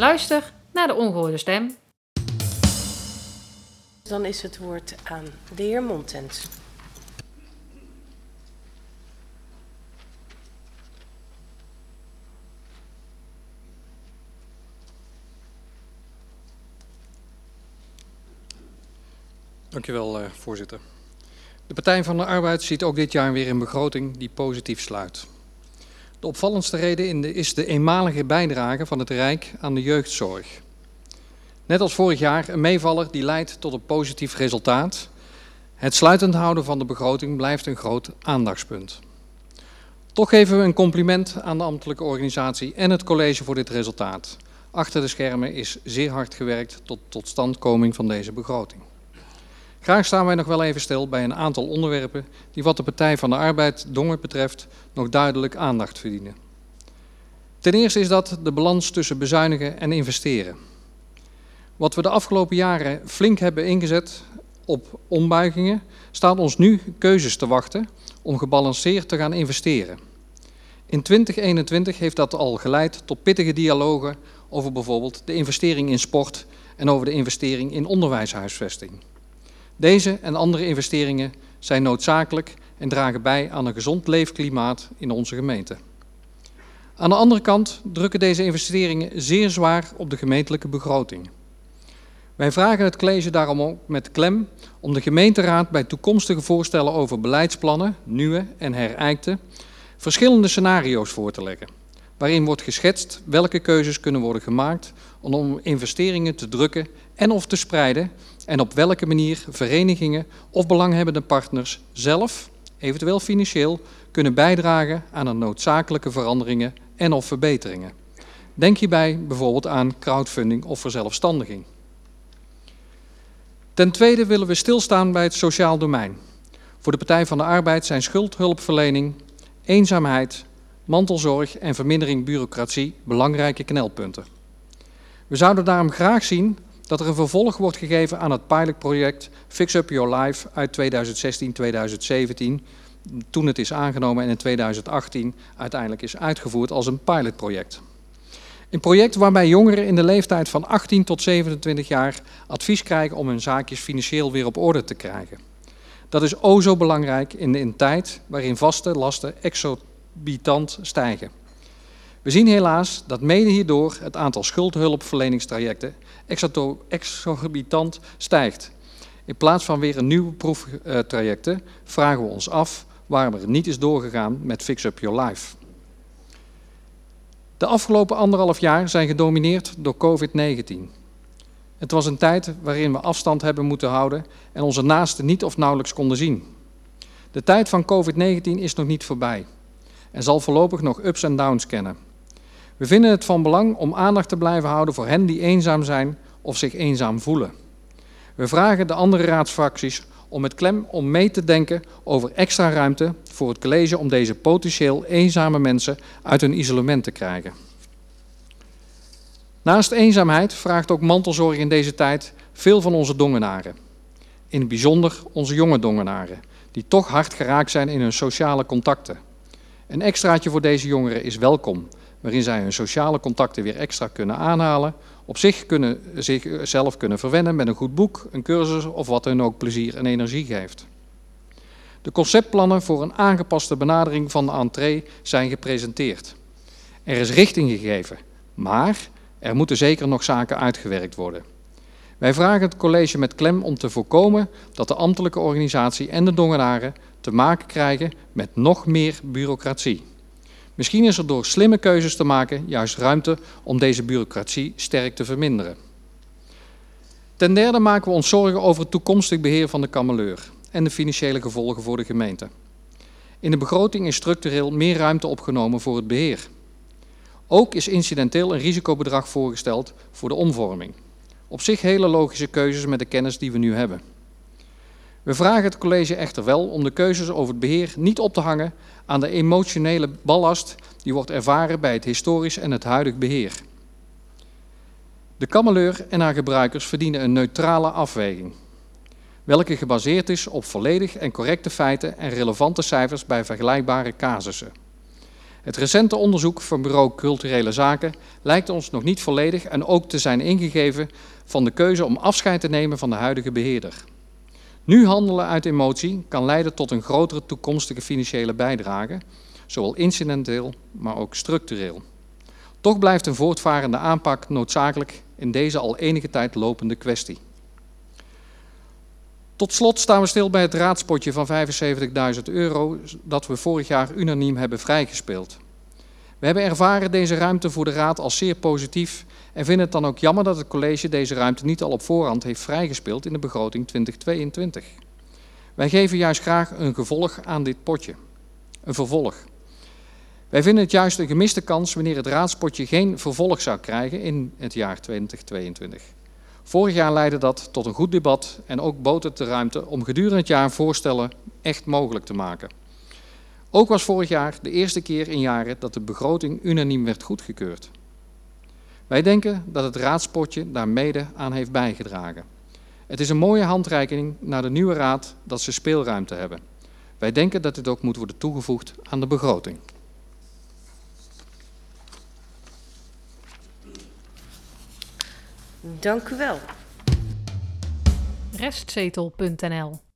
Luister naar de ongehoorde stem. Dan is het woord aan de heer Montens. Dank u wel, voorzitter. De Partij van de Arbeid ziet ook dit jaar weer een begroting die positief sluit. De opvallendste reden is de eenmalige bijdrage van het Rijk aan de jeugdzorg. Net als vorig jaar een meevaller die leidt tot een positief resultaat. Het sluitend houden van de begroting blijft een groot aandachtspunt. Toch geven we een compliment aan de ambtelijke organisatie en het college voor dit resultaat. Achter de schermen is zeer hard gewerkt tot totstandkoming van deze begroting. Graag staan wij nog wel even stil bij een aantal onderwerpen die wat de Partij van de Arbeid Dongen betreft nog duidelijk aandacht verdienen. Ten eerste is dat de balans tussen bezuinigen en investeren. Wat we de afgelopen jaren flink hebben ingezet op ombuigingen, staan ons nu keuzes te wachten om gebalanceerd te gaan investeren. In 2021 heeft dat al geleid tot pittige dialogen over bijvoorbeeld de investering in sport en over de investering in onderwijshuisvesting. Deze en andere investeringen zijn noodzakelijk en dragen bij aan een gezond leefklimaat in onze gemeente. Aan de andere kant drukken deze investeringen zeer zwaar op de gemeentelijke begroting. Wij vragen het college daarom ook met klem om de gemeenteraad bij toekomstige voorstellen over beleidsplannen, nieuwe en herijkte, verschillende scenario's voor te leggen, waarin wordt geschetst welke keuzes kunnen worden gemaakt om investeringen te drukken en of te spreiden en op welke manier verenigingen of belanghebbende partners zelf, eventueel financieel, kunnen bijdragen aan de noodzakelijke veranderingen en of verbeteringen. Denk hierbij bijvoorbeeld aan crowdfunding of verzelfstandiging. Ten tweede willen we stilstaan bij het sociaal domein. Voor de Partij van de Arbeid zijn schuldhulpverlening, eenzaamheid, mantelzorg en vermindering bureaucratie belangrijke knelpunten. We zouden daarom graag zien dat er een vervolg wordt gegeven aan het pilotproject Fix Up Your Life uit 2016-2017, toen het is aangenomen en in 2018 uiteindelijk is uitgevoerd als een pilotproject. Een project waarbij jongeren in de leeftijd van 18 tot 27 jaar advies krijgen om hun zaakjes financieel weer op orde te krijgen. Dat is o zo belangrijk in een tijd waarin vaste lasten exorbitant stijgen. We zien helaas dat mede hierdoor het aantal schuldhulpverleningstrajecten exorbitant stijgt. In plaats van weer een nieuwe proeftrajecten vragen we ons af waarom er niet is doorgegaan met Fix Up Your Life. De afgelopen anderhalf jaar zijn gedomineerd door COVID-19. Het was een tijd waarin we afstand hebben moeten houden en onze naasten niet of nauwelijks konden zien. De tijd van COVID-19 is nog niet voorbij en zal voorlopig nog ups en downs kennen. We vinden het van belang om aandacht te blijven houden voor hen die eenzaam zijn of zich eenzaam voelen. We vragen de andere raadsfracties om met klem om mee te denken over extra ruimte voor het college om deze potentieel eenzame mensen uit hun isolement te krijgen. Naast eenzaamheid vraagt ook mantelzorg in deze tijd veel van onze dongenaren. In het bijzonder onze jonge dongenaren, die toch hard geraakt zijn in hun sociale contacten. Een extraatje voor deze jongeren is welkom, waarin zij hun sociale contacten weer extra kunnen aanhalen, op zichzelf kunnen verwennen met een goed boek, een cursus of wat hun ook plezier en energie geeft. De conceptplannen voor een aangepaste benadering van de entree zijn gepresenteerd. Er is richting gegeven, maar er moeten zeker nog zaken uitgewerkt worden. Wij vragen het college met klem om te voorkomen dat de ambtelijke organisatie en de dongenaren te maken krijgen met nog meer bureaucratie. Misschien is er door slimme keuzes te maken juist ruimte om deze bureaucratie sterk te verminderen. Ten derde maken we ons zorgen over het toekomstig beheer van de Kameleur en de financiële gevolgen voor de gemeente. In de begroting is structureel meer ruimte opgenomen voor het beheer. Ook is incidenteel een risicobedrag voorgesteld voor de omvorming. Op zich hele logische keuzes met de kennis die we nu hebben. We vragen het college echter wel om de keuzes over het beheer niet op te hangen aan de emotionele ballast die wordt ervaren bij het historisch en het huidig beheer. De Kameleur en haar gebruikers verdienen een neutrale afweging, welke gebaseerd is op volledig en correcte feiten en relevante cijfers bij vergelijkbare casussen. Het recente onderzoek van bureau Culturele Zaken lijkt ons nog niet volledig en ook te zijn ingegeven van de keuze om afscheid te nemen van de huidige beheerder. Nu handelen uit emotie kan leiden tot een grotere toekomstige financiële bijdrage, zowel incidenteel, maar ook structureel. Toch blijft een voortvarende aanpak noodzakelijk in deze al enige tijd lopende kwestie. Tot slot staan we stil bij het raadspotje van €75.000 dat we vorig jaar unaniem hebben vrijgespeeld. We hebben ervaren deze ruimte voor de raad als zeer positief en vinden het dan ook jammer dat het college deze ruimte niet al op voorhand heeft vrijgespeeld in de begroting 2022. Wij geven juist graag een vervolg aan dit potje. Een vervolg. Wij vinden het juist een gemiste kans wanneer het raadspotje geen vervolg zou krijgen in het jaar 2022. Vorig jaar leidde dat tot een goed debat en ook bood het de ruimte om gedurende het jaar voorstellen echt mogelijk te maken. Ook was vorig jaar de eerste keer in jaren dat de begroting unaniem werd goedgekeurd. Wij denken dat het raadspotje daar mede aan heeft bijgedragen. Het is een mooie handreiking naar de nieuwe raad dat ze speelruimte hebben. Wij denken dat dit ook moet worden toegevoegd aan de begroting. Dank u wel. Restzetel.nl